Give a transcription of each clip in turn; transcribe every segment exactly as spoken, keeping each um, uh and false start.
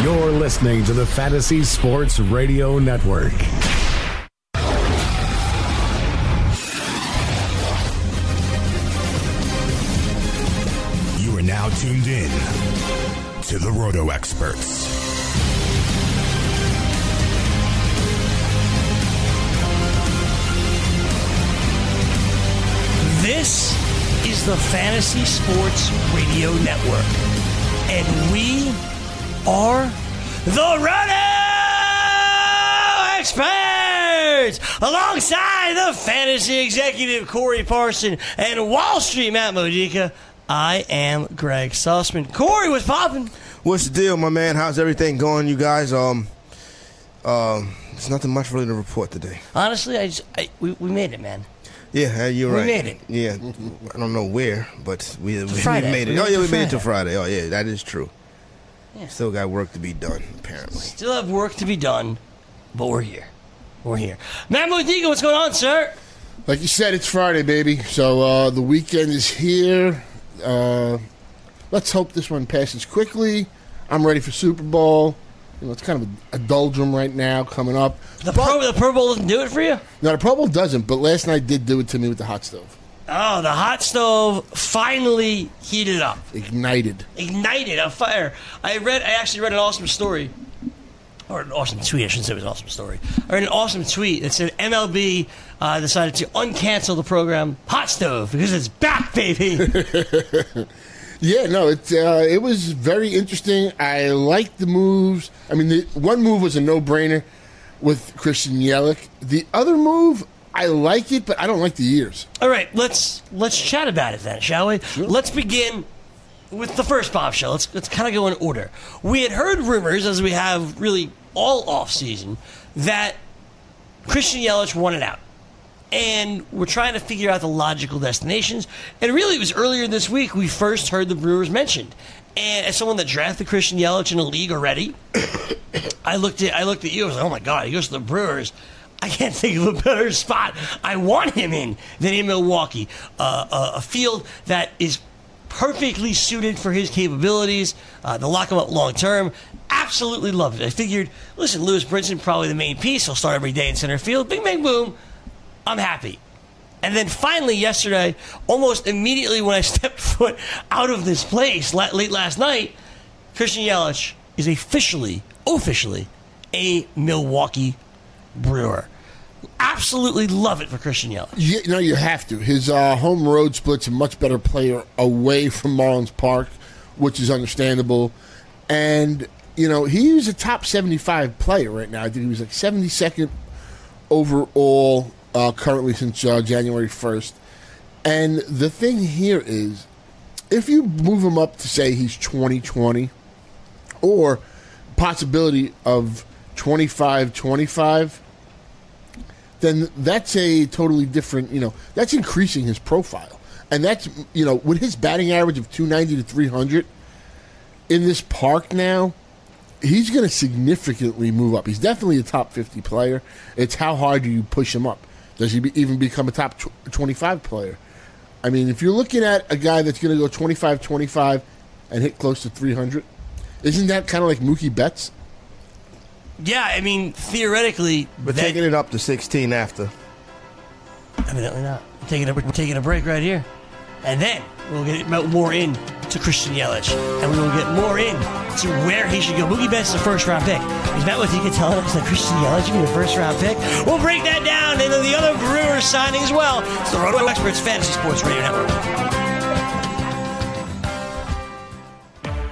You're listening to the Fantasy Sports Radio Network. You are now tuned in to the Roto Experts. This is the Fantasy Sports Radio Network, and we are the Roto Experts, alongside the fantasy executive Corey Parson and Wall Street Matt Modica. I am Greg Sussman. Corey, what's poppin'? What's the deal, my man? How's everything going, you guys? Um, um, there's nothing much really to report today. Honestly, I just I, we we made it, man. Yeah, you're right. We made it. Yeah, I don't know where, but we we, we made it. Oh yeah, we made it till Friday. Oh yeah, that is true. Yeah. Still got work to be done, apparently. Still have work to be done, but we're here. We're here. Matt Modica, what's going on, sir? Like you said, it's Friday, baby. So uh, the weekend is here. Uh, let's hope this one passes quickly. I'm ready for Super Bowl. You know, it's kind of a, a doldrum right now coming up. The, but, Pro, the Pro Bowl doesn't do it for you? No, the Pro Bowl doesn't, but last night did do it to me with the hot stove. Oh, the hot stove finally heated up. Ignited. Ignited on fire. I read. I actually read an awesome story. Or an awesome tweet. I shouldn't say it was an awesome story. I read an awesome tweet that said M L B uh, decided to uncancel the program Hot Stove because it's back, baby. Yeah, no, it, uh, it was very interesting. I liked the moves. I mean, the one move was a no-brainer with Christian Yelich. The other move, I like it, but I don't like the years. All right, let's let's chat about it then, shall we? Sure. Let's begin with the first bombshell. Let's let's kind of go in order. We had heard rumors, as we have really all off season, that Christian Yelich wanted out, and we're trying to figure out the logical destinations. And really, it was earlier this week we first heard the Brewers mentioned. And as someone that drafted Christian Yelich in a league already, I looked at I looked at you. I was like, oh my god, he goes to the Brewers. I can't think of a better spot I want him in than in Milwaukee, uh, a, a field that is perfectly suited for his capabilities. Uh, they'll lock him up long term. Absolutely loved it. I figured, listen, Lewis Brinson, probably the main piece. He'll start every day in center field. Bing, bang, boom. I'm happy. And then finally yesterday, almost immediately when I stepped foot out of this place late last night, Christian Yelich is officially, officially a Milwaukee Brewer. Absolutely love it for Christian Yelich. You, no, you have to. His uh, home road split's a much better player away from Marlins Park, which is understandable. And, you know, he was a top seventy-five player right now. I think he was like seventy-second overall uh, currently since uh, January first. And the thing here is, if you move him up to say he's twenty twenty or possibility of twenty-five twenty-five, then that's a totally different, you know, that's increasing his profile. And that's, you know, with his batting average of two ninety to three hundred in this park now, he's going to significantly move up. He's definitely a top fifty player. It's how hard do you push him up? Does he be, even become a top twenty-five player? I mean, if you're looking at a guy that's going to go twenty-five twenty-five and hit close to three hundred, isn't that kind of like Mookie Betts? Yeah, I mean, theoretically... We're that, taking it up to sixteen after. Evidently not. We're taking a, we're taking a break right here. And then we'll get more in to Christian Yelich. And we will get more in to where he should go. Mookie Betts is a first-round pick. Is that what you can tell us? That Christian Yelich should be a first-round pick? We'll break that down into the other Brewers signing as well. It's the Roto Experts Fantasy Sports Radio Network.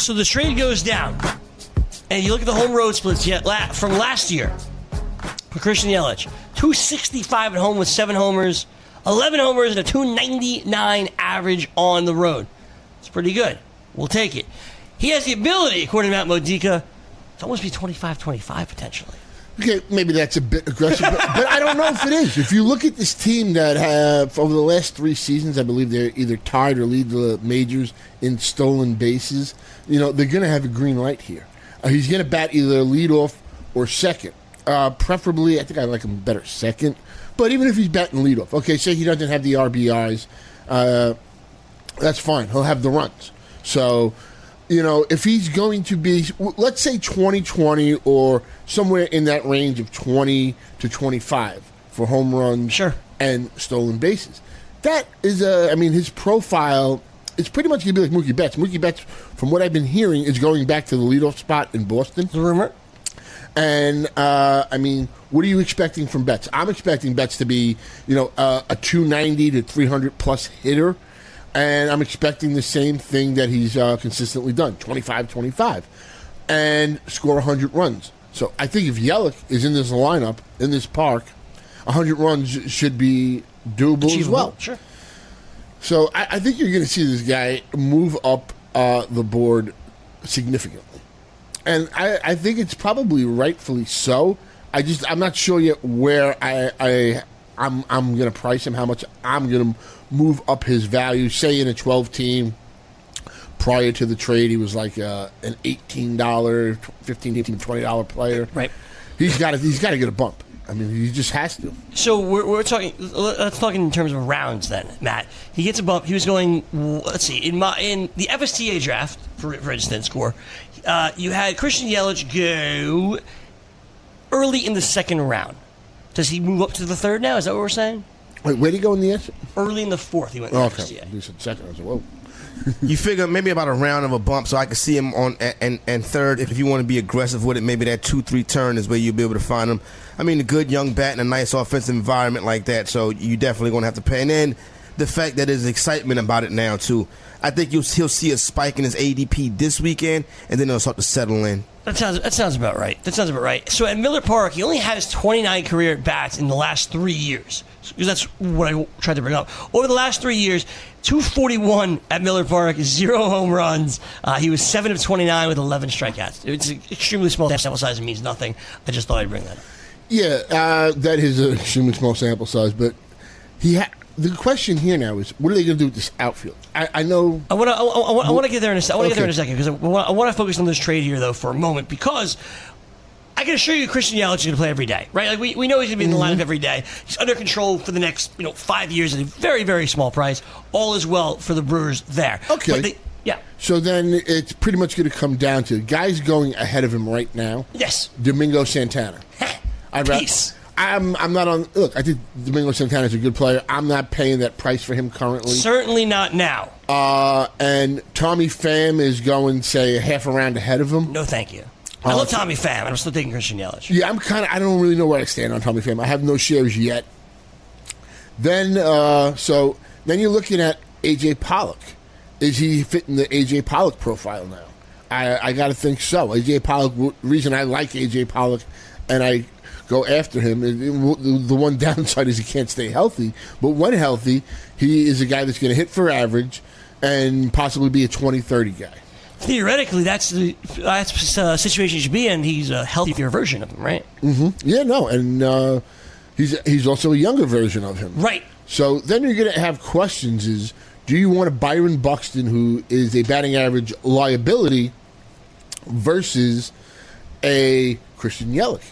So the trade goes down, and you look at the home road splits yet la- from last year for Christian Yelich. two sixty-five at home with seven homers, eleven homers, and a two ninety-nine average on the road. It's pretty good. We'll take it. He has the ability, according to Matt Modica, to almost be twenty-five twenty-five potentially. Okay, maybe that's a bit aggressive, but, but I don't know if it is. If you look at this team that have, over the last three seasons, I believe they're either tied or lead the majors in stolen bases. You know, they're going to have a green light here. Uh, he's going to bat either leadoff or second. Uh, preferably, I think I like him better second. But even if he's batting leadoff, okay, say he doesn't have the R B Is, uh, that's fine. He'll have the runs. So, you know, if he's going to be, let's say twenty twenty or somewhere in that range of twenty to twenty-five for home runs sure. and stolen bases. That is, a, I mean, his profile is pretty much going to be like Mookie Betts. Mookie Betts, from what I've been hearing, is going back to the leadoff spot in Boston. The rumor. And, uh, I mean, what are you expecting from Betts? I'm expecting Betts to be, you know, uh, a two ninety to three hundred plus hitter. And I'm expecting the same thing that he's uh, consistently done, twenty-five twenty-five, and score one hundred runs. So I think if Yelich is in this lineup, in this park, one hundred runs should be doable Achievable. As well. Sure. So I, I think you're going to see this guy move up uh, the board significantly. And I, I think it's probably rightfully so. I just, I'm not sure yet where I... I I'm I'm going to price him, how much I'm going to move up his value. Say in a twelve-team, prior to the trade, he was like uh, an eighteen dollars, fifteen dollars, eighteen dollars, twenty dollars player. Right. He's got to, he's got to get a bump. I mean, he just has to. So we're, we're talking, let's talk in terms of rounds then, Matt. He gets a bump. He was going, let's see, in my in the F S T A draft, for, for instance, Gore, uh, you had Christian Yelich go early in the second round. Does he move up to the third now? Is that what we're saying? Wait, where'd he go in the S? Early in the fourth, he went in the okay. F S T A. He said second. I was like, whoa. You figure maybe about a round of a bump, so I could see him on and, and third. If you want to be aggressive with it, maybe that two three turn is where you'll be able to find him. I mean, a good young bat in a nice offensive environment like that, so you definitely going to have to pay. And then the fact that there's excitement about it now, too. I think you'll, he'll see a spike in his A D P this weekend, and then it'll start to settle in. That sounds that sounds about right. That sounds about right. So at Miller Park, he only has twenty-nine career at-bats in the last three years. Because that's what I tried to bring up. Over the last three years, two forty-one at Miller Park, zero home runs. Uh, he was seven of twenty-nine with eleven strikeouts. It's an extremely small sample size. It means nothing. I just thought I'd bring that up. Yeah, uh, that is an extremely small sample size, but he had... The question here now is, what are they going to do with this outfield? I, I know. I want to. I, I, I want to get there in a second. I want to okay. get there in a second because I, I want to focus on this trade here though for a moment because I can assure you, Christian Yelich is going to play every day, right? Like we, we know he's going to be in the mm-hmm. lineup every day. He's under control for the next you know five years at a very very small price. All is well for the Brewers there. Okay. But they, yeah. So then it's pretty much going to come down to guys going ahead of him right now. Yes. Domingo Santana. I'd rather. I'm I'm not on. Look, I think Domingo Santana is a good player. I'm not paying that price for him currently. Certainly not now. Uh, and Tommy Pham is going, say, half a round ahead of him. No, thank you. Uh, I love Tommy Pham. I'm still taking Christian Yelich. Yeah, I'm kind of. I don't really know where I stand on Tommy Pham. I have no shares yet. Then, uh, so then you're looking at A J. Pollock. Is he fitting the A J. Pollock profile now? I I got to think so. A J. Pollock. Reason I like A J. Pollock, and I. Go after him. The one downside is he can't stay healthy. But when healthy, he is a guy that's going to hit for average and possibly be a twenty thirty guy. Theoretically, that's the that's a situation you should be in. He's a healthier version of him, right? Mm-hmm. Yeah, no. And uh, he's he's also a younger version of him. Right. So then you're going to have questions is, do you want a Byron Buxton, who is a batting average liability, versus a Christian Yelich?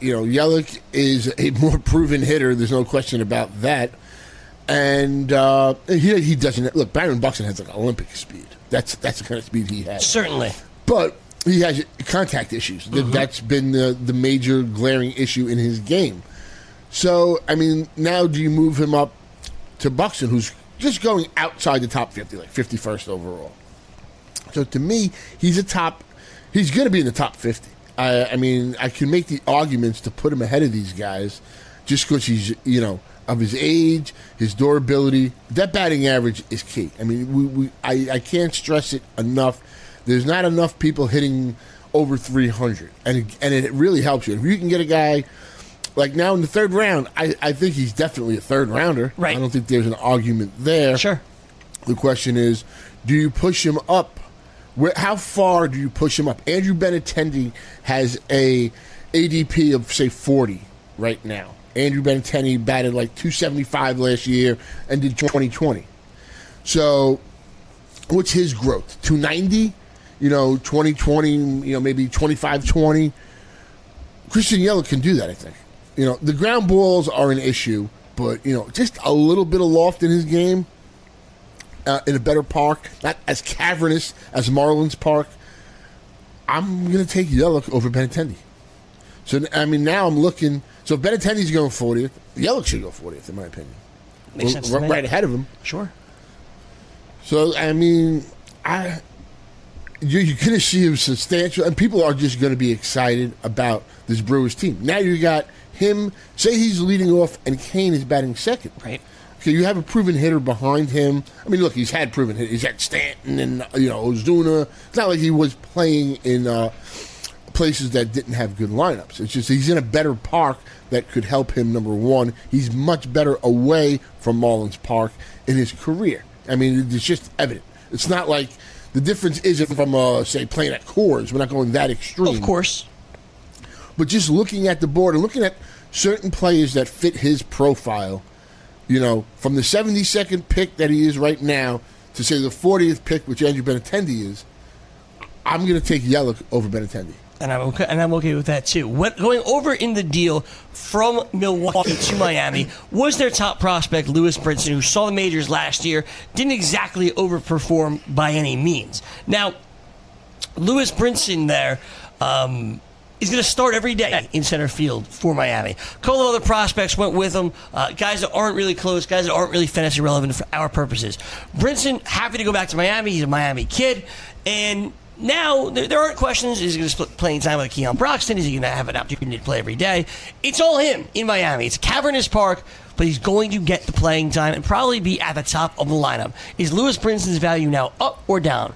You know, Yelich is a more proven hitter. There's no question about that. And uh, he, he doesn't... Look, Byron Buxton has, like, Olympic speed. That's that's the kind of speed he has. Certainly. But he has contact issues. Mm-hmm. That's been the, the major glaring issue in his game. So, I mean, now do you move him up to Buxton, who's just going outside the top fifty, like fifty-first overall? So, to me, he's a top, he's going to be in the top fifty. I, I mean, I can make the arguments to put him ahead of these guys just because he's, you know, of his age, his durability. That batting average is key. I mean, we, we I, I can't stress it enough. There's not enough people hitting over three hundred, and it, and it really helps you. If you can get a guy, like now in the third round, I, I think he's definitely a third rounder. Right. I don't think there's an argument there. Sure. The question is, do you push him up? Where, how far do you push him up? Andrew Benintendi has a A D P of, say, forty right now. Andrew Benintendi batted like two seventy-five last year and did twenty twenty. So what's his growth? two ninety? You know, twenty twenty, you know, maybe twenty-five twenty. Christian Yelich can do that, I think. You know, the ground balls are an issue, but, you know, just a little bit of loft in his game. Uh, in a better park, not as cavernous as Marlins Park, I'm going to take Yelich over Benintendi. So, I mean, now I'm looking. So, if Benintendi's going fortieth, Yelich should go fortieth, in my opinion. Makes well, sense. Right, right ahead of him. Sure. So, I mean, I you're, you're going to see him substantial, and people are just going to be excited about this Brewers team. Now you got him, say he's leading off, and Kane is batting second. Right. Okay, you have a proven hitter behind him. I mean, look, he's had proven hitters. He's had Stanton and, you know, Ozuna. It's not like he was playing in uh, places that didn't have good lineups. It's just he's in a better park that could help him, number one. He's much better away from Marlins Park in his career. I mean, it's just evident. It's not like the difference isn't from, uh, say, playing at Coors. We're not going that extreme. Of course. But just looking at the board and looking at certain players that fit his profile, you know, from the seventy-second pick that he is right now to, say, the fortieth pick, which Andrew Benintendi is, I'm going to take Yelich over Benintendi. And I'm okay, and I'm okay with that, too. When, going over in the deal from Milwaukee to Miami was their top prospect, Lewis Brinson, who saw the majors last year, didn't exactly overperform by any means. Now, Lewis Brinson there, um... he's going to start every day in center field for Miami. A couple of other prospects went with him, uh, guys that aren't really close, guys that aren't really fantasy relevant for our purposes. Brinson, happy to go back to Miami. He's a Miami kid. And now there, there aren't questions. Is he going to split playing time with Keon Broxton? Is he going to have an opportunity to play every day? It's all him in Miami. It's a cavernous park, but he's going to get the playing time and probably be at the top of the lineup. Is Lewis Brinson's value now up or down?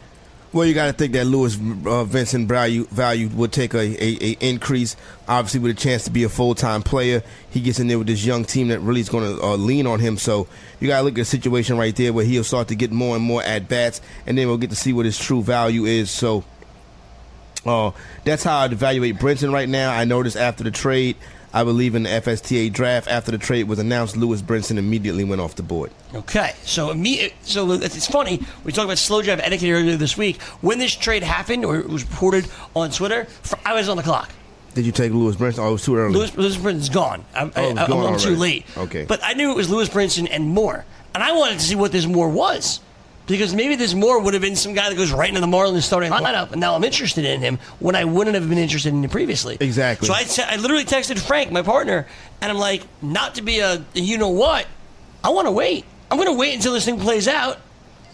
Well, you got to think that Lewis uh, Vincent value, value would take a, a, a increase, obviously with a chance to be a full-time player. He gets in there with this young team that really is going to uh, lean on him. So you got to look at the situation right there where he'll start to get more and more at-bats, and then we'll get to see what his true value is. So uh, that's how I'd evaluate Brinson right now. I noticed after the trade, I believe in the F S T A draft, after the trade was announced, Lewis Brinson immediately went off the board. Okay. So so it's funny. We talked about slow drive etiquette earlier this week. When this trade happened, or it was reported on Twitter, I was on the clock. Did you take Lewis Brinson? Oh, it was too early. Lewis, Lewis Brinson's gone. I'm, oh, I, I'm gone too late. Okay. But I knew it was Lewis Brinson and Moore. And I wanted to see what this Moore was. Because maybe this Moore would have been some guy that goes right into the Marlins starting lineup, and now I'm interested in him when I wouldn't have been interested in him previously. Exactly. So I, te- I literally texted Frank, my partner, and I'm like, not to be a you-know-what, I want to wait. I'm going to wait until this thing plays out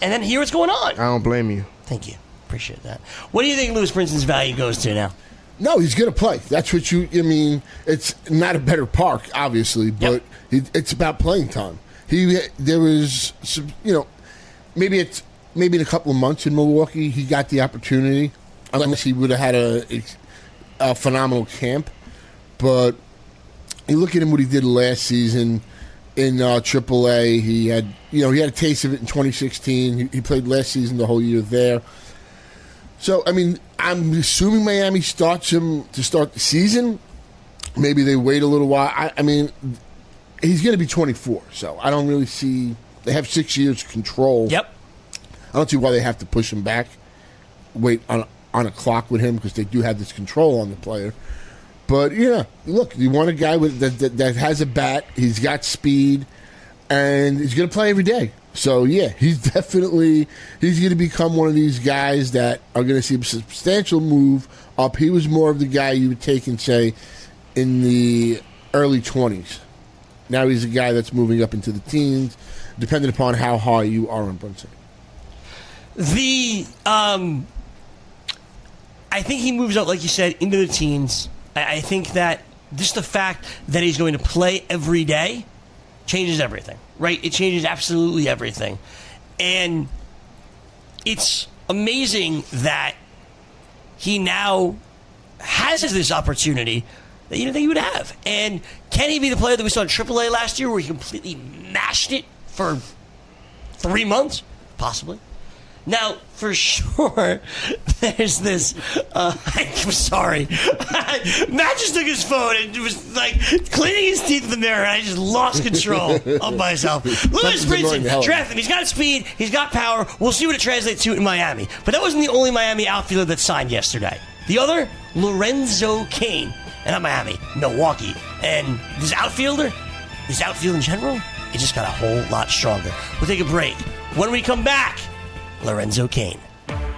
and then hear what's going on. I don't blame you. Thank you. Appreciate that. What do you think Lewis Brinson's value goes to now? No, he's going to play. That's what you, I mean, it's not a better park, obviously, but yep. It's about playing time. He There was, some, you know, Maybe it's maybe in a couple of months in Milwaukee he got the opportunity, unless he would have had a, a phenomenal camp. But you look at him what he did last season in uh, triple A. He had you know he had a taste of it in twenty sixteen. He, he played last season the whole year there. So I mean I'm assuming Miami starts him to start the season. Maybe they wait a little while. I, I mean he's going to be twenty-four, so I don't really see. They have six years control. Yep. I don't see why they have to push him back, wait on on a clock with him, because they do have this control on the player. But, yeah, look, you want a guy with that, that, that has a bat, he's got speed, and he's going to play every day. So, yeah, he's definitely he's going to become one of these guys that are going to see a substantial move up. He was more of the guy you would take and say in the early twenties. Now he's a guy that's moving up into the teens, depending upon how high you are on Brunson. The um, I think he moves up, like you said, into the teens. I, I think that just the fact that he's going to play every day changes everything, right? It changes absolutely everything. And it's amazing that he now has this opportunity that you didn't think he would have. And can he be the player that we saw in triple A last year where he completely mashed it for three months? Possibly. Now, for sure, there's this, uh, I'm sorry, Matt just took his phone and was like cleaning his teeth in the mirror, and I just lost control of myself. Lewis Brinson, draft him. He's got speed, he's got power, we'll see what it translates to in Miami. But that wasn't the only Miami outfielder that signed yesterday. The other, Lorenzo Cain, and not Miami, Milwaukee. And this outfielder, this outfield in general, it just got a whole lot stronger. We'll take a break. When we come back, Lorenzo Cain.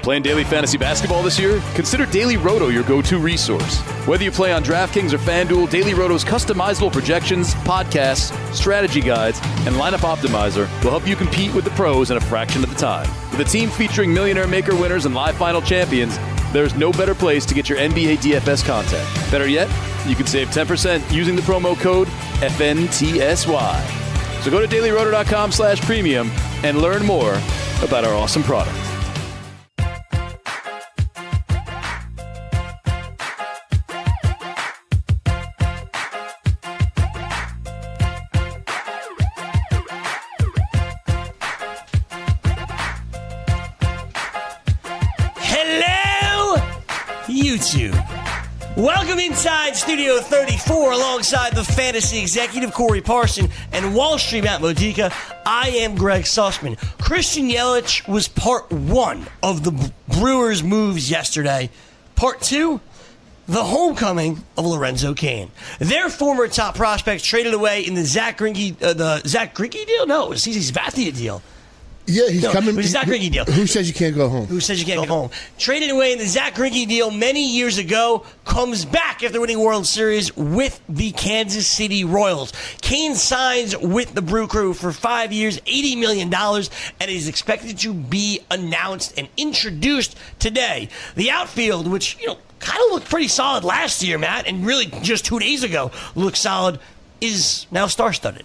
Playing daily fantasy basketball this year? Consider Daily Roto your go-to resource. Whether you play on DraftKings or FanDuel, Daily Roto's customizable projections, podcasts, strategy guides, and lineup optimizer will help you compete with the pros in a fraction of the time. With a team featuring Millionaire Maker winners and live final champions, there's no better place to get your N B A D F S content. Better yet, you can save ten percent using the promo code F N T S Y. So go to dailyroto.com slash premium and learn more about our awesome product. Hello, YouTube. Welcome inside Studio thirty-four alongside the fantasy executive Corey Parson and Wall Street Matt Modica. I am Greg Sussman. Christian Yelich was part one of the Brewers' moves yesterday. Part two, the homecoming of Lorenzo Cain. Their former top prospects traded away in the Zach Greinke, uh, the Zach Greinke deal? No, it was C C's Sabathia deal. Yeah, he's no, coming. It was Zach Greinke deal. Who says you can't go home? Who says you can't go home? Traded away in the Zach Greinke deal many years ago, comes back after winning World Series with the Kansas City Royals. Cain signs with the Brew Crew for five years, eighty million dollars, and is expected to be announced and introduced today. The outfield, which you know kind of looked pretty solid last year, Matt, and really just two days ago looked solid, is now star-studded.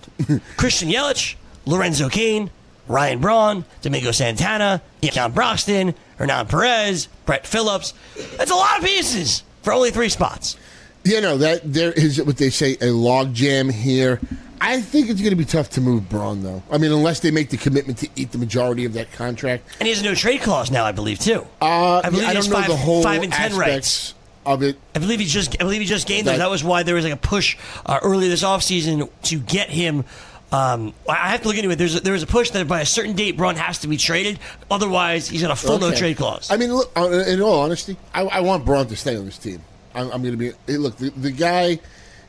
Christian Yelich, Lorenzo Cain, Ryan Braun, Domingo Santana, Keon Broxton, Hernan Perez, Brett Phillips. That's a lot of pieces for only three spots. You know, that there is what they say, a log jam here. I think it's going to be tough to move Braun, though. I mean, unless they make the commitment to eat the majority of that contract. And he has a no-trade clause now, I believe, too. Uh, I, believe yeah, I don't know five, the whole five and ten rights of it. I believe he just, I believe he just gained that. Those. That was why there was like a push uh, earlier this offseason to get him. Um, I have to look into it. There's a, there's a push that by a certain date, Braun has to be traded. Otherwise, he's got a full okay. no-trade clause. I mean, look, in all honesty, I, I want Braun to stay on this team. I'm, I'm going to be... Look, the, the guy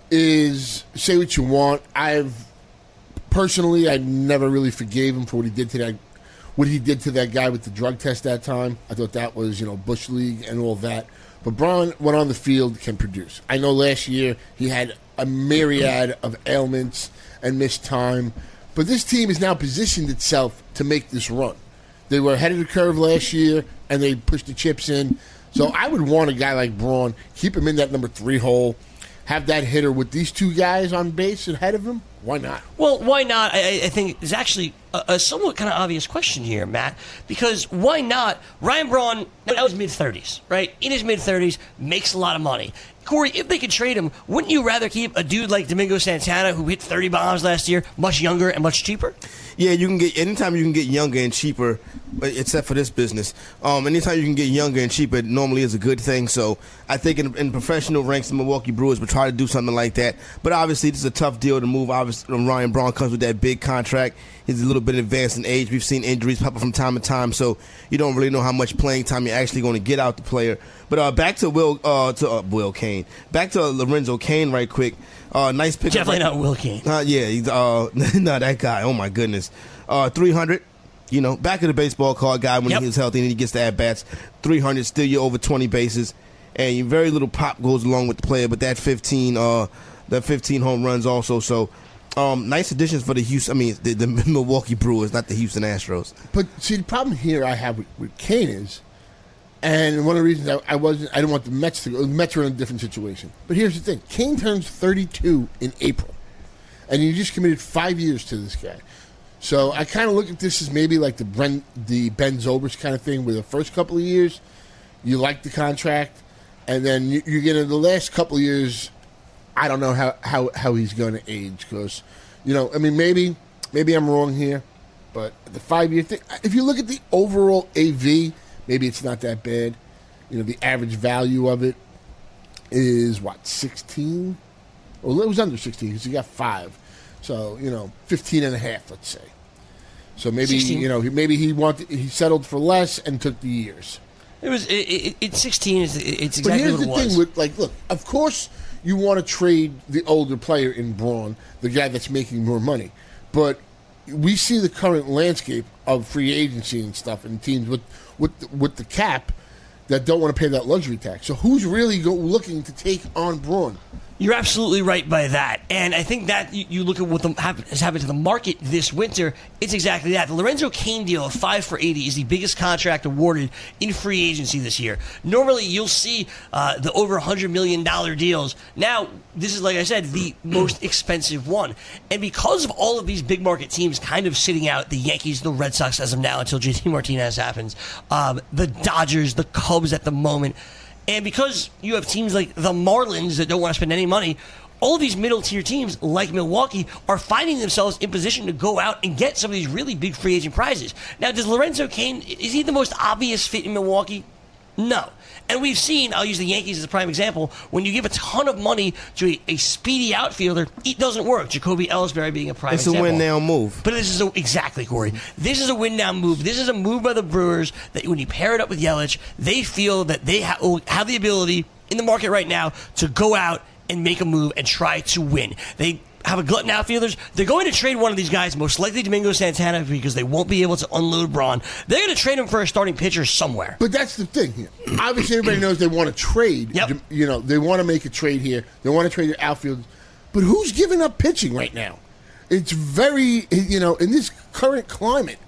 is... Say what you want. I've... Personally, I never really forgave him for what he did to that, what he did to that guy with the drug test that time. I thought that was, you know, Bush League and all that. But Braun, when on the field, can produce. I know last year he had a myriad of ailments and missed time, but this team has now positioned itself to make this run. They were ahead of the curve last year, and they pushed the chips in. So I would want a guy like Braun, keep him in that number three hole, have that hitter with these two guys on base ahead of him. Why not? Well, why not? I, I think it's actually a, a somewhat kind of obvious question here, Matt, because why not? Ryan Braun, that was mid-thirties, right? In his mid-thirties, makes a lot of money. Corey, if they could trade him, wouldn't you rather keep a dude like Domingo Santana, who hit thirty bombs last year, much younger and much cheaper? Yeah, you can get anytime you can get younger and cheaper, except for this business. Um, anytime you can get younger and cheaper, it normally is a good thing. So I think in, in professional ranks, the Milwaukee Brewers would try to do something like that. But obviously, this is a tough deal to move. Obviously, Ryan Braun comes with that big contract. He's a little bit advanced in age. We've seen injuries pop up from time to time, so you don't really know how much playing time you're actually going to get out the player. But uh, back to Will uh, to uh, Will Cain. Back to uh, Lorenzo Cain right quick. Uh, nice pickup. Definitely not Will Cain. Uh, yeah, he's, uh, not that guy. Oh, my goodness. Uh, three hundred, you know, back of the baseball card guy when yep. he was healthy and he gets the at-bats. three hundred, still you're over twenty bases. And your very little pop goes along with the player, but that fifteen, uh, that fifteen home runs also, so Um, nice additions for the Houston. I mean, the, the Milwaukee Brewers, not the Houston Astros. But see, the problem here I have with, with Cain is, and one of the reasons I, I wasn't, I didn't want the Mets to go. The Mets were in a different situation. But here's the thing: Cain turns thirty-two in April, and you just committed five years to this guy. So I kind of look at this as maybe like the Bren, the Ben Zobrist kind of thing, where the first couple of years you like the contract, and then you, you get into the last couple of years. I don't know how, how, how he's going to age because, you know, I mean, maybe maybe I'm wrong here, but the five-year thing, if you look at the overall A V, maybe it's not that bad. You know, the average value of it is, what, sixteen? Well, it was under sixteen because he got five. So, you know, fifteen and a half, let's say. So maybe, sixteen. You know, maybe he wanted, he settled for less and took the years. It was, it, it, it's sixteen, it's, it's exactly what it was. But here's the thing with, like, look, of course, you want to trade the older player in Braun, the guy that's making more money. But we see the current landscape of free agency and stuff and teams with with, with the cap that don't want to pay that luxury tax. So who's really go, looking to take on Braun? You're absolutely right by that. And I think that you, you look at what the, has happened to the market this winter, it's exactly that. The Lorenzo Cain deal of five for eighty is the biggest contract awarded in free agency this year. Normally, you'll see uh, the over one hundred million dollars deals. Now, this is, like I said, the most expensive one. And because of all of these big market teams kind of sitting out, the Yankees, the Red Sox as of now until J T Martinez happens, um, the Dodgers, the Cubs at the moment, and because you have teams like the Marlins that don't want to spend any money, all of these middle-tier teams, like Milwaukee, are finding themselves in position to go out and get some of these really big free agent prizes. Now, does Lorenzo Cain, is he the most obvious fit in Milwaukee? No. And we've seen, I'll use the Yankees as a prime example, when you give a ton of money to a, a speedy outfielder, it doesn't work. Jacoby Ellsbury being a prime it's example. It's a win-now move. But this is a, exactly, Corey. This is a win-now move. This is a move by the Brewers that when you pair it up with Yelich, they feel that they ha- have the ability in the market right now to go out and make a move and try to win. They have a glutton outfielders. They're going to trade one of these guys, most likely Domingo Santana, because they won't be able to unload Braun. They're going to trade him for a starting pitcher somewhere. But that's the thing here. Obviously, everybody knows they want to trade. Yep. You know, they want to make a trade here. They want to trade their outfielders. But who's giving up pitching right now? It's very, you know, in this current climate,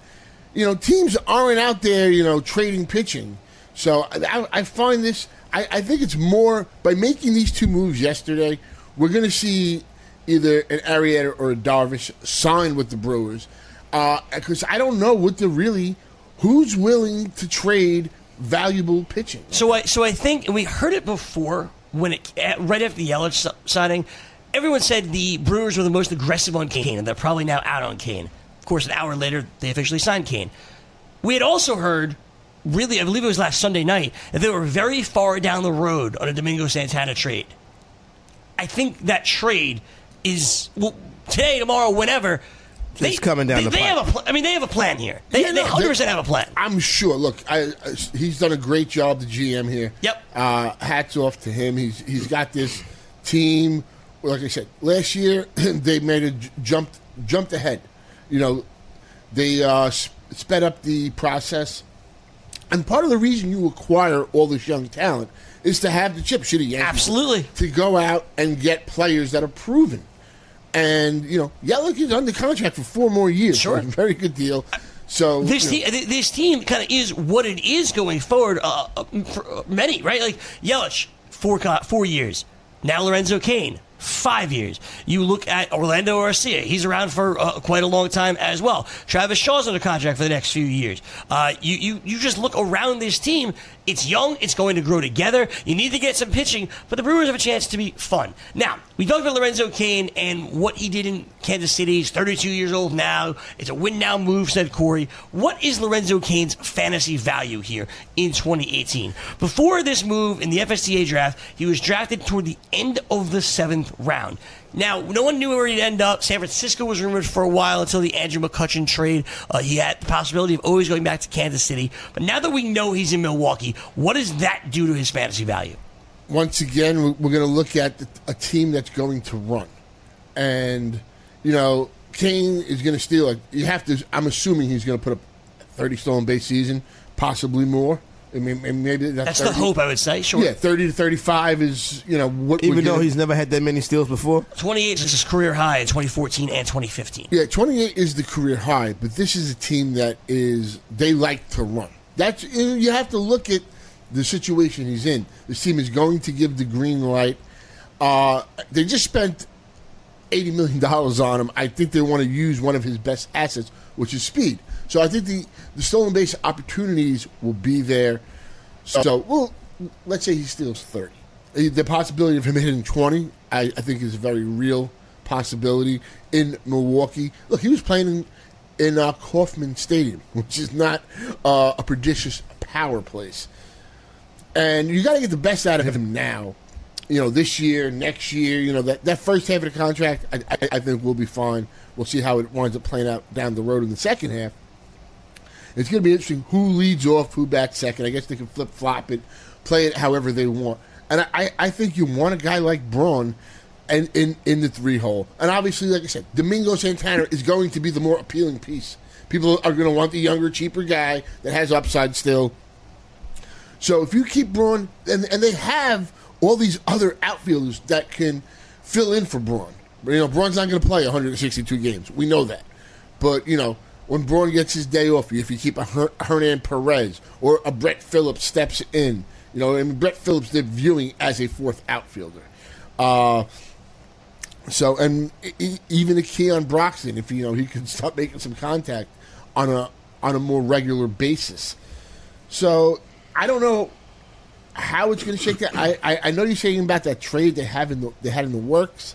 you know, teams aren't out there, you know, trading pitching. So I, I find this, I, I think it's more, by making these two moves yesterday, we're going to see either an Arrieta or a Darvish signed with the Brewers, because uh, I don't know what the really who's willing to trade valuable pitching. So I so I think, and we heard it before when it right after the Yelich signing, everyone said the Brewers were the most aggressive on Cain, and they're probably now out on Cain. Of course, an hour later they officially signed Cain. We had also heard, really, I believe it was last Sunday night, that they were very far down the road on a Domingo Santana trade. I think that trade is, well, today, tomorrow, whenever. They, it's coming down they, the they have a pl- I mean, they have a plan here. They, yeah, no, they one hundred percent have a plan. I'm sure. Look, I, I, he's done a great job, the G M here. Yep. Uh, hats off to him. He's He's got this team. Like I said, last year, they made a j- jumped, jumped ahead. You know, they uh, sp- sped up the process. And part of the reason you acquire all this young talent is to have the chip, should he? Absolutely. To go out and get players that are proven. And, you know, Yelich is under contract for four more years. Sure. So it's a very good deal. So This, you know. te- this team kind of is what it is going forward. Uh, for many, right? Like, Yelich, four, four years. Now Lorenzo Cain, five years. You look at Orlando Arcia. He's around for uh, quite a long time as well. Travis Shaw's under contract for the next few years. Uh, you, you you just look around this team. It's young. It's going to grow together. You need to get some pitching, but the Brewers have a chance to be fun. Now, we talked about Lorenzo Cain and what he did in Kansas City. He's thirty-two years old now. It's a win-now move, said Corey. What is Lorenzo Cain's fantasy value here in twenty eighteen? Before this move in the F S T A draft, he was drafted toward the end of the seventh round. Now, no one knew where he'd end up. San Francisco was rumored for a while until the Andrew McCutchen trade. Uh, he had the possibility of always going back to Kansas City. But now that we know he's in Milwaukee, what does that do to his fantasy value? Once again, we're going to look at a team that's going to run. And, you know, Cain is going to steal it. You have to, I'm assuming he's going to put up a thirty stolen base season, possibly more. I mean, and maybe that's, that's the hope, I would say. Sure. Yeah, thirty to thirty-five is, you know, what. Even though he's never had that many steals before? twenty-eight is his career high in twenty fourteen and twenty fifteen. Yeah, twenty-eight is the career high, but this is a team that is, they like to run. That's, you have to look at the situation he's in. This team is going to give the green light. Uh, they just spent eighty million dollars on him. I think they want to use one of his best assets, which is speed. So I think the, the stolen base opportunities will be there. So, so well, let's say he steals thirty. The possibility of him hitting twenty, I, I think, is a very real possibility in Milwaukee. Look, he was playing in, in uh, Kauffman Stadium, which is not uh, a prodigious power place. And you got to get the best out of him now. You know, this year, next year, you know, that, that first half of the contract, I, I, I think will be fine. We'll see how it winds up playing out down the road in the second half. It's going to be interesting who leads off, who bats second. I guess they can flip-flop it, play it however they want. And I, I think you want a guy like Braun and in, in the three-hole. And obviously, like I said, Domingo Santana is going to be the more appealing piece. People are going to want the younger, cheaper guy that has upside still. So if you keep Braun, and, and they have all these other outfielders that can fill in for Braun. You know, Braun's not going to play one hundred sixty-two games. We know that. But, you know, when Braun gets his day off, if you keep a Her- Hernan Perez or a Brett Phillips steps in, you know, and Brett Phillips they're viewing as a fourth outfielder. Uh, so, and e- even a Keon Broxton, if, you know, he can start making some contact on a on a more regular basis. So, I don't know how it's going to shake that. I, I, I know you're saying about that trade they have in the, they had in the works.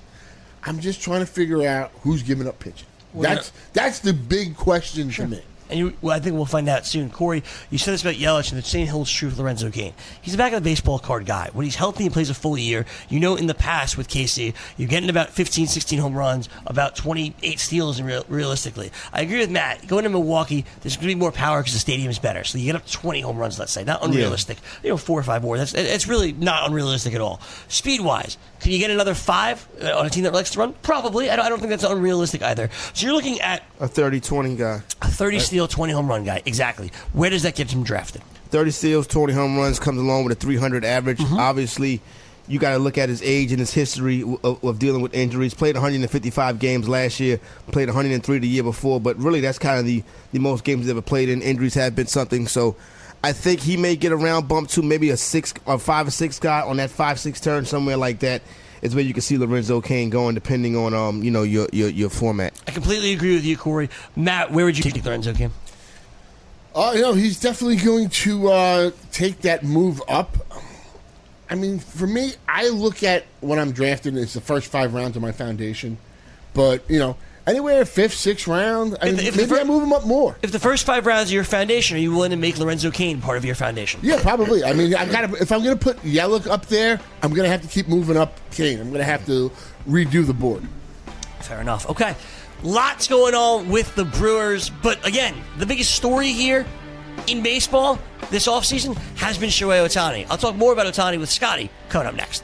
I'm just trying to figure out who's giving up pitching. Well, that's yeah. that's the big question sure. to me. And you, well, I think we'll find out soon. Corey, you said this about Yelich, and the same holds true for Lorenzo Cain. He's a back-of-the-baseball card guy. When he's healthy and plays a full year, you know in the past with K C, you're getting about fifteen, sixteen home runs, about twenty-eight steals real, realistically. I agree with Matt. Going to Milwaukee, there's going to be more power because the stadium is better. So you get up to twenty home runs, let's say. Not unrealistic. Yeah. You know, four or five more. That's it's really not unrealistic at all. Speed-wise, can you get another five on a team that likes to run? Probably. I don't, I don't think that's unrealistic either. So you're looking at a thirty-twenty guy. A thirty steal, twenty home run guy. Exactly. Where does that get him drafted? thirty steals, twenty home runs comes along with a three hundred average. Mm-hmm. Obviously, you got to look at his age and his history of, of dealing with injuries. Played one hundred fifty-five games last year. Played one hundred three the year before. But really, that's kind of the, the most games he's ever played in. Injuries have been something. So I think he may get a round bump to maybe a six or five or six guy on that five six turn, somewhere like that. Is where you can see Lorenzo Cain going, depending on um you know your your, your format. I completely agree with you, Corey. Matt, where would you take Lorenzo Cain? Oh, uh, you know he's definitely going to uh, take that move up. I mean, for me, I look at when I'm drafting it's the first five rounds of my foundation, but you know. Anywhere, fifth, sixth round. I mean, if, if maybe first, I move him up more. If the first five rounds are your foundation, are you willing to make Lorenzo Cain part of your foundation? Yeah, probably. I mean, I got if I'm going to put Yelich up there, I'm going to have to keep moving up Cain. I'm going to have to redo the board. Fair enough. Okay. Lots going on with the Brewers. But, again, the biggest story here in baseball this offseason has been Shohei Ohtani. I'll talk more about Ohtani with Scotty coming up next.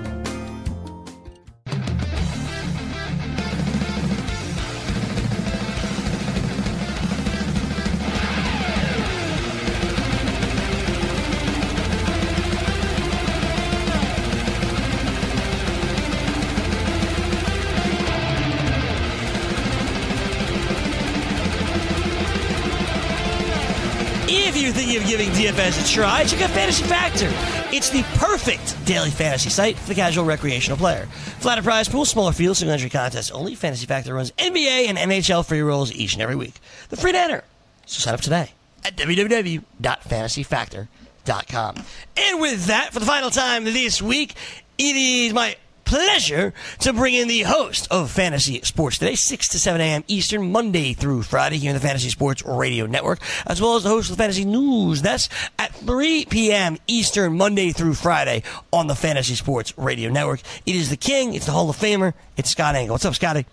As a try, check out Fantasy Factor. It's the perfect daily fantasy site for the casual recreational player. Flatter prize pool, smaller field, single entry contests only. Fantasy Factor runs N B A and N H L free rolls each and every week. The free to enter. So sign up today at w w w dot fantasy factor dot com. And with that, for the final time this week, it is my pleasure to bring in the host of Fantasy Sports Today, six to seven a.m. Eastern, Monday through Friday here in the Fantasy Sports Radio Network, as well as the host of the Fantasy News. That's at three p.m. Eastern, Monday through Friday on the Fantasy Sports Radio Network. It is the king. It's the Hall of Famer. It's Scott Engel. What's up, Scotty?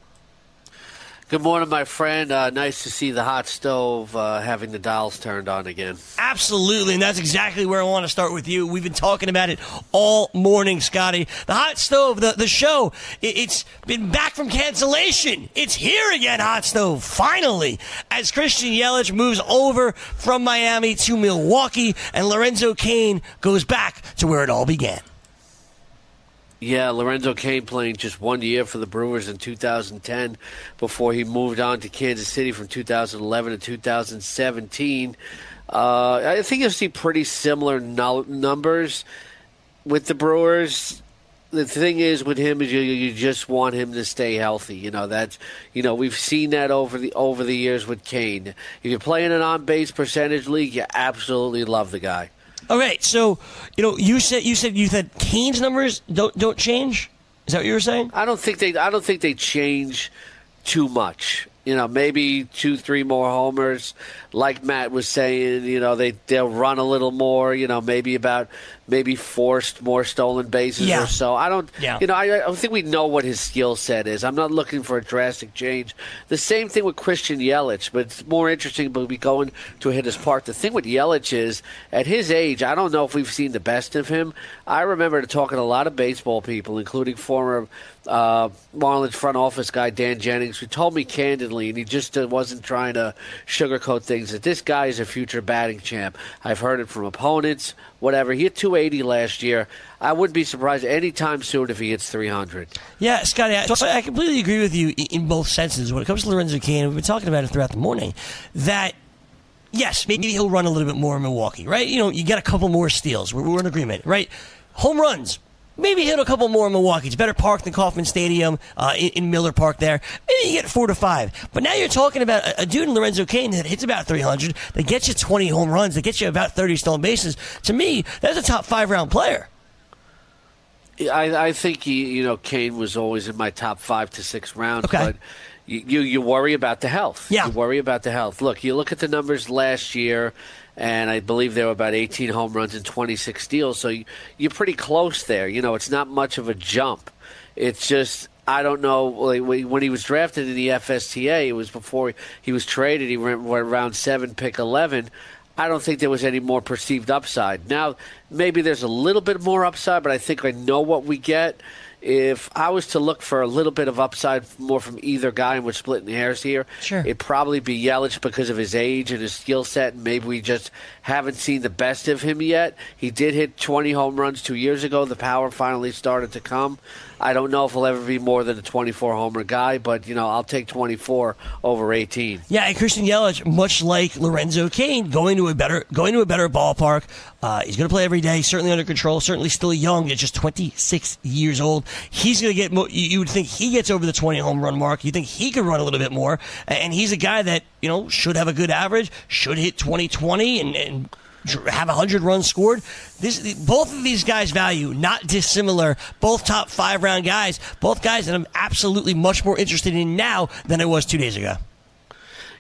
Good morning, my friend. Uh, nice to see the hot stove uh, having the dials turned on again. Absolutely, and that's exactly where I want to start with you. We've been talking about it all morning, Scotty. The hot stove, the, the show, it, it's been back from cancellation. It's here again, hot stove, finally, as Christian Yelich moves over from Miami to Milwaukee, and Lorenzo Cain goes back to where it all began. Yeah, Lorenzo Cain playing just one year for the Brewers in two thousand ten before he moved on to Kansas City from two thousand eleven to two thousand seventeen. Uh, I think you'll see pretty similar no- numbers with the Brewers. The thing is with him is you, you just want him to stay healthy. You know, that's, you know, we've seen that over the over the years with Cain. If you're playing an on-base percentage league, you absolutely love the guy. All right, so you know you said you said you said Cain's numbers don't don't change. Is that what you were saying? I don't think they I don't think they change too much. You know, maybe two three more homers, like Matt was saying. You know, they they'll run a little more. You know, maybe about maybe forced more stolen bases yeah. or so. I don't. Yeah. You know, I, I don't think we know what his skill set is. I'm not looking for a drastic change. The same thing with Christian Yelich, but it's more interesting. But we'll be going to hit his part. The thing with Yelich is, at his age, I don't know if we've seen the best of him. I remember talking to a lot of baseball people, including former uh, Marlins front office guy Dan Jennings, who told me candidly, and he just wasn't trying to sugarcoat things, that this guy is a future batting champ. I've heard it from opponents. Whatever. He hit two eighty last year. I wouldn't be surprised anytime soon if he hits three hundred. Yeah, Scotty, I, I completely agree with you in both senses. When it comes to Lorenzo Cain, we've been talking about it throughout the morning, that, yes, maybe he'll run a little bit more in Milwaukee, right? You know, you get a couple more steals. We're, we're in agreement, right? Home runs. Maybe hit a couple more in Milwaukee. It's better park than Kauffman Stadium uh, in, in Miller Park there. Maybe you get four to five. But now you're talking about a, a dude in Lorenzo Cain that hits about three hundred, that gets you twenty home runs, that gets you about thirty stolen bases. To me, that's a top five-round player. I, I think, he, you know, Cain was always in my top five to six rounds. Okay. But you, you worry about the health. Yeah. You worry about the health. Look, you look at the numbers last year, and I believe there were about eighteen home runs and twenty-six steals. So you're pretty close there. You know, it's not much of a jump. It's just, I don't know, like when he was drafted in the F S T A, it was before he was traded. He went round seven, pick eleven. I don't think there was any more perceived upside. Now, maybe there's a little bit more upside, but I think I know what we get. If I was to look for a little bit of upside more from either guy, and we're splitting hairs here, sure, it'd probably be Yelich because of his age and his skill set, and maybe we just haven't seen the best of him yet. He did hit twenty home runs two years ago. The power finally started to come. I don't know if he'll ever be more than a twenty-four-homer guy, but, you know, I'll take twenty-four over eighteen. Yeah, and Christian Yelich, much like Lorenzo Cain, going to a better going to a better ballpark. Uh, he's going to play every day, certainly under control, certainly still young at just twenty-six years old. He's going to get mo- – you would think he gets over the twenty-home run mark. You think he could run a little bit more. And he's a guy that, you know, should have a good average, should hit twenty twenty and, and – have one hundred runs scored. This, both of these guys' value, not dissimilar. Both top five-round guys. Both guys that I'm absolutely much more interested in now than I was two days ago.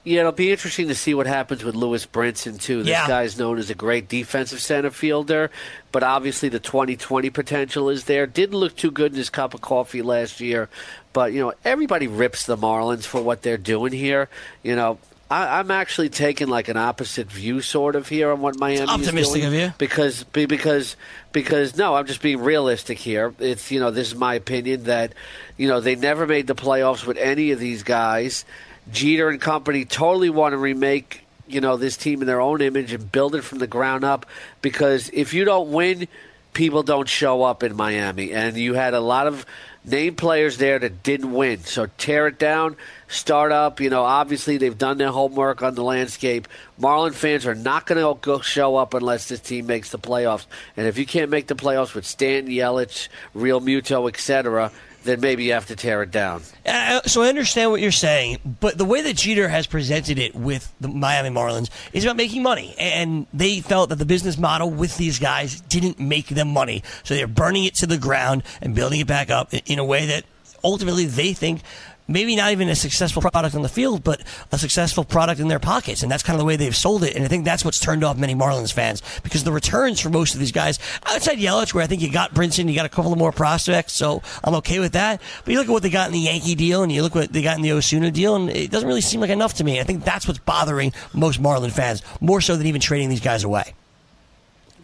Yeah, it'll be interesting to see what happens with Lewis Brinson, too. This yeah. guy's known as a great defensive center fielder, but obviously the twenty twenty potential is there. Didn't look too good in his cup of coffee last year, but, you know, everybody rips the Marlins for what they're doing here. You know, I, I'm actually taking like an opposite view sort of here on what Miami is doing. Optimistic of you. Because, because, because, no, I'm just being realistic here. It's, you know, this is my opinion that, you know, they never made the playoffs with any of these guys. Jeter and company totally want to remake, you know, this team in their own image and build it from the ground up, because if you don't win, people don't show up in Miami. And you had a lot of name players there that didn't win. So tear it down, start up. You know, obviously they've done their homework on the landscape. Marlin fans are not going to go show up unless this team makes the playoffs. And if you can't make the playoffs with Stan, Yelich, Real Muto, et cetera, then maybe you have to tear it down. Uh, so I understand what you're saying, but the way that Jeter has presented it with the Miami Marlins is about making money, and they felt that the business model with these guys didn't make them money. So they're burning it to the ground and building it back up in a way that ultimately they think maybe not even a successful product on the field, but a successful product in their pockets. And that's kind of the way they've sold it. And I think that's what's turned off many Marlins fans, because the returns for most of these guys, outside Yelich, where I think you got Brinson, you got a couple of more prospects, so I'm okay with that. But you look at what they got in the Yankee deal, and you look what they got in the Osuna deal, and it doesn't really seem like enough to me. I think that's what's bothering most Marlins fans, more so than even trading these guys away.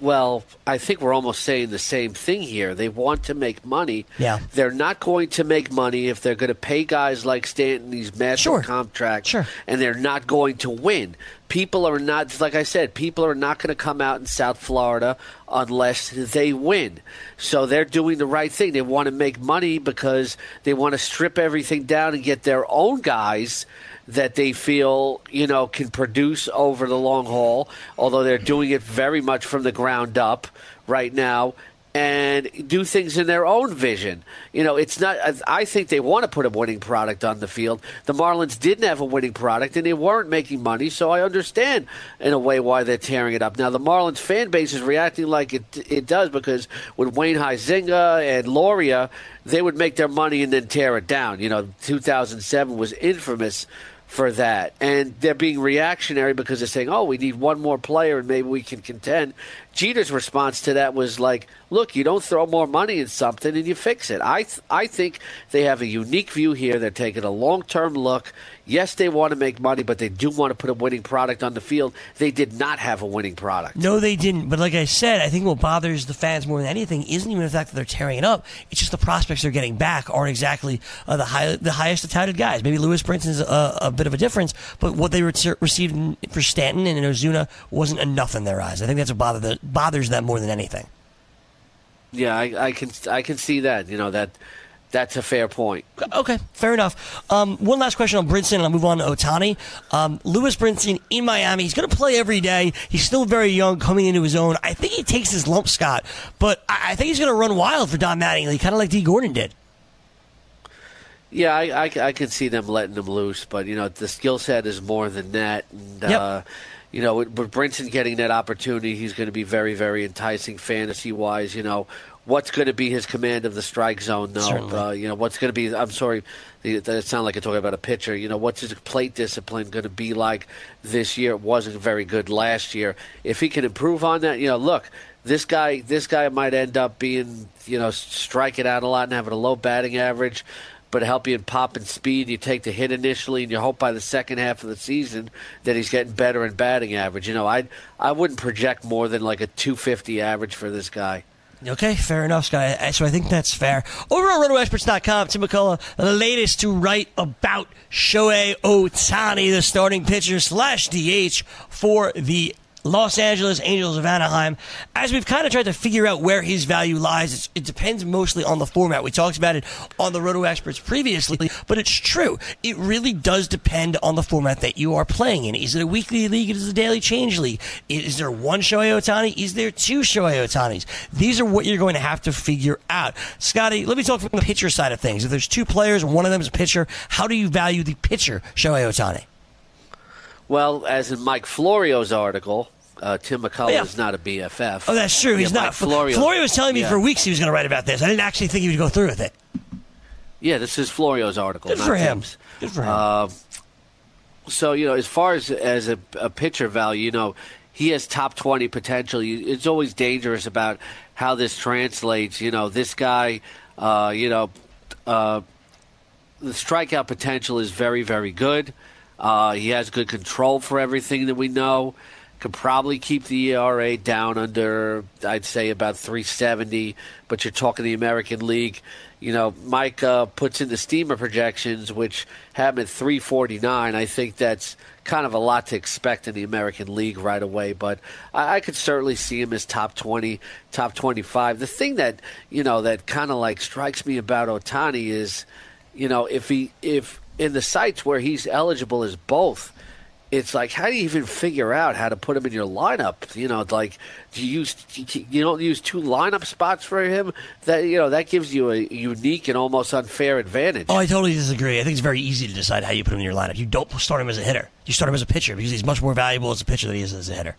Well, I think we're almost saying the same thing here. They want to make money. Yeah. They're not going to make money if they're going to pay guys like Stanton these massive sure. contracts, sure. and they're not going to win. People are not, like I said, people are not going to come out in South Florida unless they win. So they're doing the right thing. They want to make money because they want to strip everything down and get their own guys that they feel, you know, can produce over the long haul, although they're doing it very much from the ground up right now, and do things in their own vision. You know, it's not – I think they want to put a winning product on the field. The Marlins didn't have a winning product, and they weren't making money, so I understand in a way why they're tearing it up. Now, the Marlins fan base is reacting like it it does, because with Wayne Huizenga and Loria, they would make their money and then tear it down. You know, two thousand seven was infamous for that, and they're being reactionary because they're saying, oh, we need one more player and maybe we can contend. Jeter's response to that was like, look, you don't throw more money in something and you fix it. I th- I think they have a unique view here. They're taking a long-term look. Yes, they want to make money, but they do want to put a winning product on the field. They did not have a winning product. No, they didn't. But like I said, I think what bothers the fans more than anything isn't even the fact that they're tearing it up. It's just the prospects they're getting back aren't exactly uh, the high, the highest touted guys. Maybe Lewis Brinson's a, a bit of a difference, but what they re- received in, for Stanton and Ozuna wasn't enough in their eyes. I think that's what bothered the bothers them more than anything. Yeah, I, I can I can see that. You know, that that's a fair point. Okay, fair enough. Um, one last question on Brinson, and I'll move on to Ohtani. Um, Lewis Brinson in Miami. He's going to play every day. He's still very young, coming into his own. I think he takes his lump, Scott, but I, I think he's going to run wild for Don Mattingly, kind of like Dee Gordon did. Yeah, I, I, I can see them letting him loose, but, you know, the skill set is more than that. And, yep. uh You know, with Brinson getting that opportunity, he's going to be very, very enticing fantasy-wise. You know, what's going to be his command of the strike zone, though? Uh, you know, what's going to be – I'm sorry, that sounds like I'm talking about a pitcher. You know, what's his plate discipline going to be like this year? It wasn't very good last year. If he can improve on that, you know, look – This guy, this guy might end up being, you know, striking out a lot and having a low batting average, but help you in pop and speed. You take the hit initially, and you hope by the second half of the season that he's getting better in batting average. You know, I I wouldn't project more than like a two fifty average for this guy. Okay, fair enough, Scott. So I think that's fair. Over on roto experts dot com, Tim McCullough, the latest to write about Shohei Ohtani, the starting pitcher slash D H for the Los Angeles Angels of Anaheim. As we've kind of tried to figure out where his value lies, it's, it depends mostly on the format. We talked about it on the Roto Experts previously, but it's true. It really does depend on the format that you are playing in. Is it a weekly league? Is it a daily change league? Is there one Shohei Ohtani? Is there two Shohei Ohtanis? These are what you're going to have to figure out. Scotty, let me talk from the pitcher side of things. If there's two players, one of them is a pitcher, how do you value the pitcher, Shohei Ohtani? Well, as in Mike Florio's article, Uh, Tim McCullough yeah. is not a B F F. Oh, that's true. Yeah, he's Mike not. Florio. Florio was telling me yeah. for weeks he was going to write about this. I didn't actually think he would go through with it. Yeah, this is Florio's article. Good for him. Tim's. Good for him. Uh, so, you know, as far as, as a, a pitcher value, you know, he has top twenty potential. You, it's always dangerous about how this translates. You know, this guy, uh, you know, uh, the strikeout potential is very, very good. Uh, he has good control for everything that we know. Could probably keep the E R A down under, I'd say, about three seventy, but you're talking the American League. You know, Mike uh, puts in the steamer projections, which have him at three forty-nine. I think that's kind of a lot to expect in the American League right away, but I, I could certainly see him as top twenty, top twenty-five. The thing that, you know, that kind of like strikes me about Ohtani is, you know, if he, if in the sites where he's eligible is both, it's like, how do you even figure out how to put him in your lineup? You know, it's like, do you use you don't use two lineup spots for him? That, you know, that gives you a unique and almost unfair advantage. Oh, I totally disagree. I think it's very easy to decide how you put him in your lineup. You don't start him as a hitter. You start him as a pitcher because he's much more valuable as a pitcher than he is as a hitter.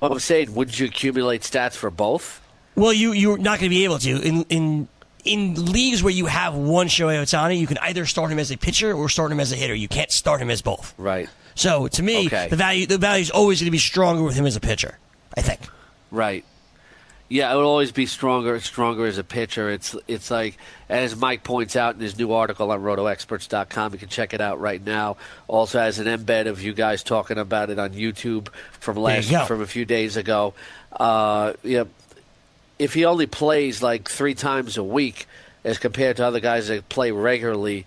Well, I'm saying, would you accumulate stats for both? Well, you you're not going to be able to in in. In leagues where you have one Shohei Ohtani, you can either start him as a pitcher or start him as a hitter. You can't start him as both. Right. So, to me, okay. the value the value is always going to be stronger with him as a pitcher, I think. Right. Yeah, it would always be stronger stronger as a pitcher. It's it's like, as Mike points out in his new article on roto experts dot com, you can check it out right now. Also has an embed of you guys talking about it on YouTube from last from a few days ago. Uh, yeah. If he only plays like three times a week as compared to other guys that play regularly,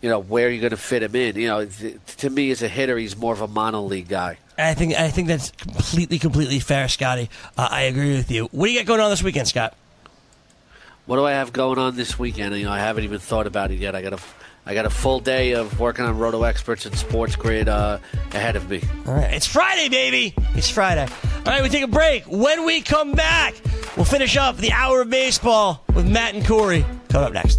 you know, where are you going to fit him in? You know, th- to me as a hitter, he's more of a mono-league guy. I think I think that's completely, completely fair, Scotty. Uh, I agree with you. What do you got going on this weekend, Scott? What do I have going on this weekend? You know, I haven't even thought about it yet. I got a, I got a full day of working on Roto Experts and Sports Grid uh, ahead of me. All right. It's Friday, baby. It's Friday. All right, we take a break. When we come back, we'll finish up the hour of baseball with Matt and Corey. Coming up next.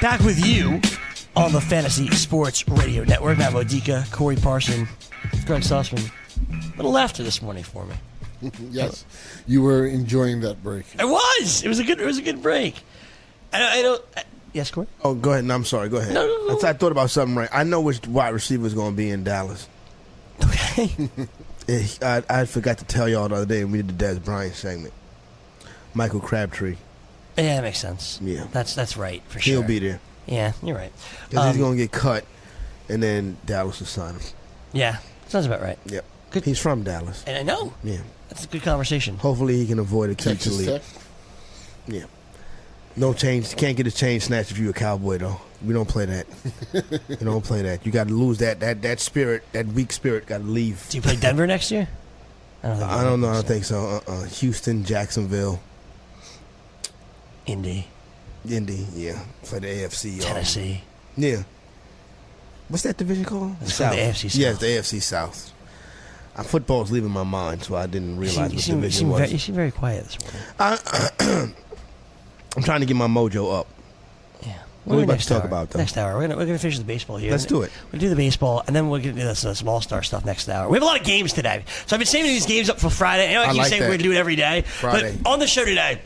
Back with you on the Fantasy Sports Radio Network. Matt Modica, Corey Parson, Greg Sussman. A little laughter this morning for me. Yes, you were enjoying that break. I was. It was a good. It was a good break. I don't. I don't I, yes, Corey. Oh, go ahead. No, I'm sorry. Go ahead. No, no, no. I, I thought about something. Right. I know which wide receiver is going to be in Dallas. Okay. I, I forgot to tell y'all the other day when we did the Dez Bryant segment. Michael Crabtree. Yeah, that makes sense. Yeah, that's that's right for sure. He'll be there. Yeah, you're right. Because um, he's going to get cut, and then Dallas will sign him. Yeah, sounds about right. Yep. Good. He's from Dallas. And I know. Yeah. That's a good conversation. Hopefully he can avoid a catch league. Yeah. No change. Can't get a chain snatch if you're a Cowboy, though. We don't play that. We don't play that. You got to lose that. That that spirit, that weak spirit got to leave. Do you play Denver next year? I don't, think I don't know. I don't think so. Uh-uh. Houston, Jacksonville. Indy. Indy, yeah. For the A F C. Tennessee. Um, yeah. What's that division called? It's South. Called the A F C South. Yeah, it's the A F C South. Uh, football's leaving my mind, so I didn't realize you seem, what division you was. Very, you seem very quiet this morning. I, uh, I'm trying to get my mojo up. Yeah. What are we about to talk hour? about, though? Next hour. We're going we're gonna to finish the baseball here. Let's do it. We'll do the baseball, and then we'll get into some small star stuff next hour. We have a lot of games today. So I've been saving these games up for Friday. I know I keep like saying that. We're going to do it every day. Friday. But on the show today,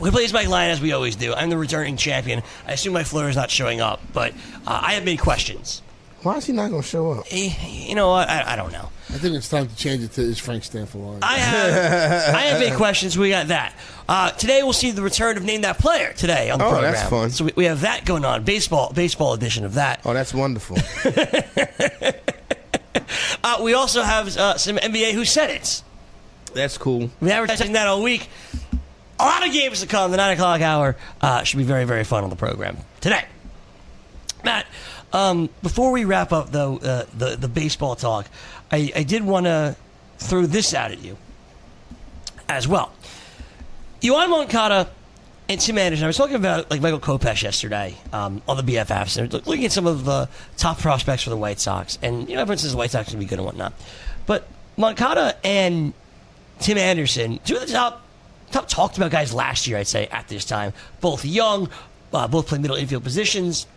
we play my line as we always do. I'm the returning champion. I assume my Fleur is not showing up, but uh, I have many questions. Why is he not going to show up? You know what? I, I don't know. I think it's time to change it to is Frank Stanford line. I have I have many questions. We got that. Uh, today we'll see the return of Name That Player today on the oh, program. Oh, that's fun. So we, we have that going on. Baseball, baseball edition of that. Oh, that's wonderful. uh, we also have uh, some N B A Who Said It. That's cool. We've been advertising that all week. A lot of games to come. The nine o'clock hour uh, should be very, very fun on the program today. Matt, um, before we wrap up, though, uh, the, the baseball talk, I, I did want to throw this out at you as well. Yoan Moncada And Tim Anderson, I was talking about like Michael Kopesh yesterday um, on the B F Fs. And looking at some of the top prospects for the White Sox. And, you know, everyone says the White Sox can be good and whatnot. But Moncada and Tim Anderson, two of the top, top talked about guys last year, I'd say, at this time. Both young, uh, both play middle infield positions.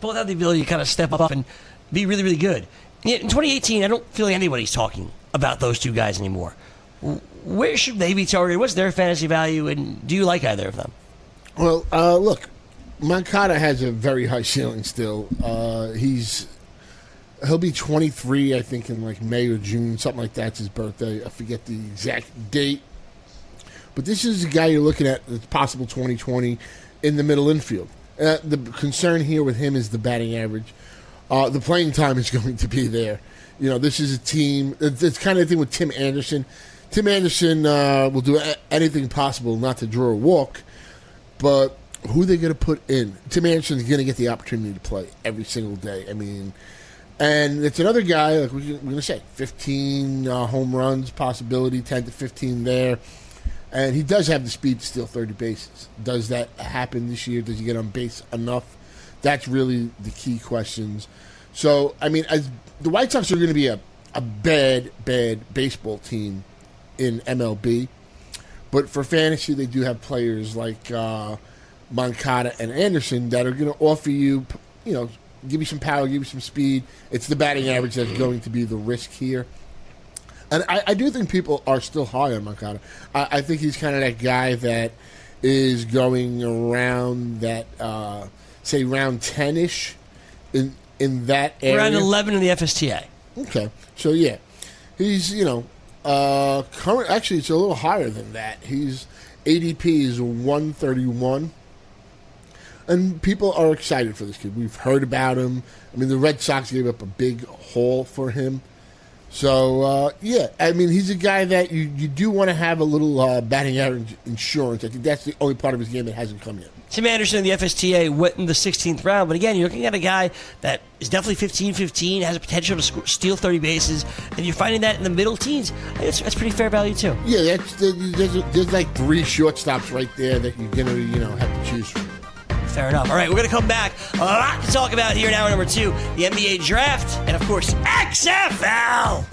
Both have the ability to kind of step up and be really, really good. And yet in twenty eighteen, I don't feel like anybody's talking about those two guys anymore. Where should they be targeted? What's their fantasy value, and do you like either of them? Well, uh, look, Moncada has a very high ceiling still. Uh, he's he'll be twenty-three, I think, in like May or June, something like that's his birthday. I forget the exact date, but this is a guy you're looking at that's possible twenty twenty in the middle infield. Uh, the concern here with him is the batting average. Uh, the playing time is going to be there. You know, this is a team. It's kind of the thing with Tim Anderson. Tim Anderson uh, will do a- anything possible not to draw a walk, but who are they going to put in? Tim Anderson's going to get the opportunity to play every single day. I mean, and it's another guy, like we're going to say, fifteen uh, home runs possibility, ten to fifteen there. And he does have the speed to steal thirty bases. Does that happen this year? Does he get on base enough? That's really the key questions. So, I mean, as the White Sox are going to be a, a bad, bad baseball team in M L B, but for fantasy they do have players like uh, Moncada and Anderson that are going to offer you, you know, give you some power, give you some speed. It's the batting average that's going to be the risk here, and I, I do think people are still high on Moncada. I, I think he's kind of that guy that is going around that uh, say round ten ish in in that area. Around eleven in the F S T A. Okay, so yeah, he's you know. Uh, current, actually, it's a little higher than that. His A D P is one thirty-one, and people are excited for this kid. We've heard about him. I mean, the Red Sox gave up a big haul for him. So, uh, yeah, I mean, he's a guy that you, you do want to have a little uh, batting average insurance. I think that's the only part of his game that hasn't come yet. Tim Anderson in the F S T A went in the sixteenth round, but again, you're looking at a guy that is definitely fifteen fifteen, has a potential to score, steal thirty bases, and you're finding that in the middle teens. That's, that's pretty fair value, too. Yeah, that's, there's, there's like three shortstops right there that you're going to, you know, have to choose from. Fair enough. All right, we're going to come back. A lot to talk about here in hour number two, the N B A draft, and, of course, X F L.